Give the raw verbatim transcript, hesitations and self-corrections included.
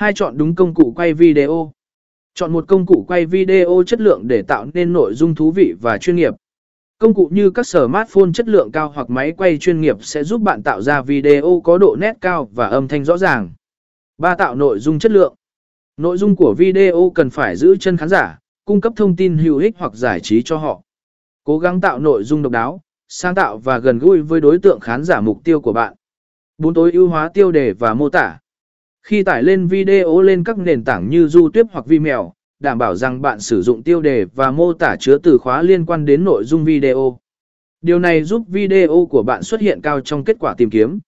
hai Chọn đúng công cụ quay video. Chọn một công cụ quay video chất lượng để tạo nên nội dung thú vị và chuyên nghiệp. Công cụ như các smartphone chất lượng cao hoặc máy quay chuyên nghiệp sẽ giúp bạn tạo ra video có độ nét cao và âm thanh rõ ràng. ba Tạo nội dung chất lượng. Nội dung của video cần phải giữ chân khán giả, cung cấp thông tin hữu ích hoặc giải trí cho họ. Cố gắng tạo nội dung độc đáo, sáng tạo và gần gũi với đối tượng khán giả mục tiêu của bạn. bốn Tối ưu hóa tiêu đề và mô tả. Khi tải lên video lên các nền tảng như YouTube hoặc Vimeo, đảm bảo rằng bạn sử dụng tiêu đề và mô tả chứa từ khóa liên quan đến nội dung video. Điều này giúp video của bạn xuất hiện cao trong kết quả tìm kiếm.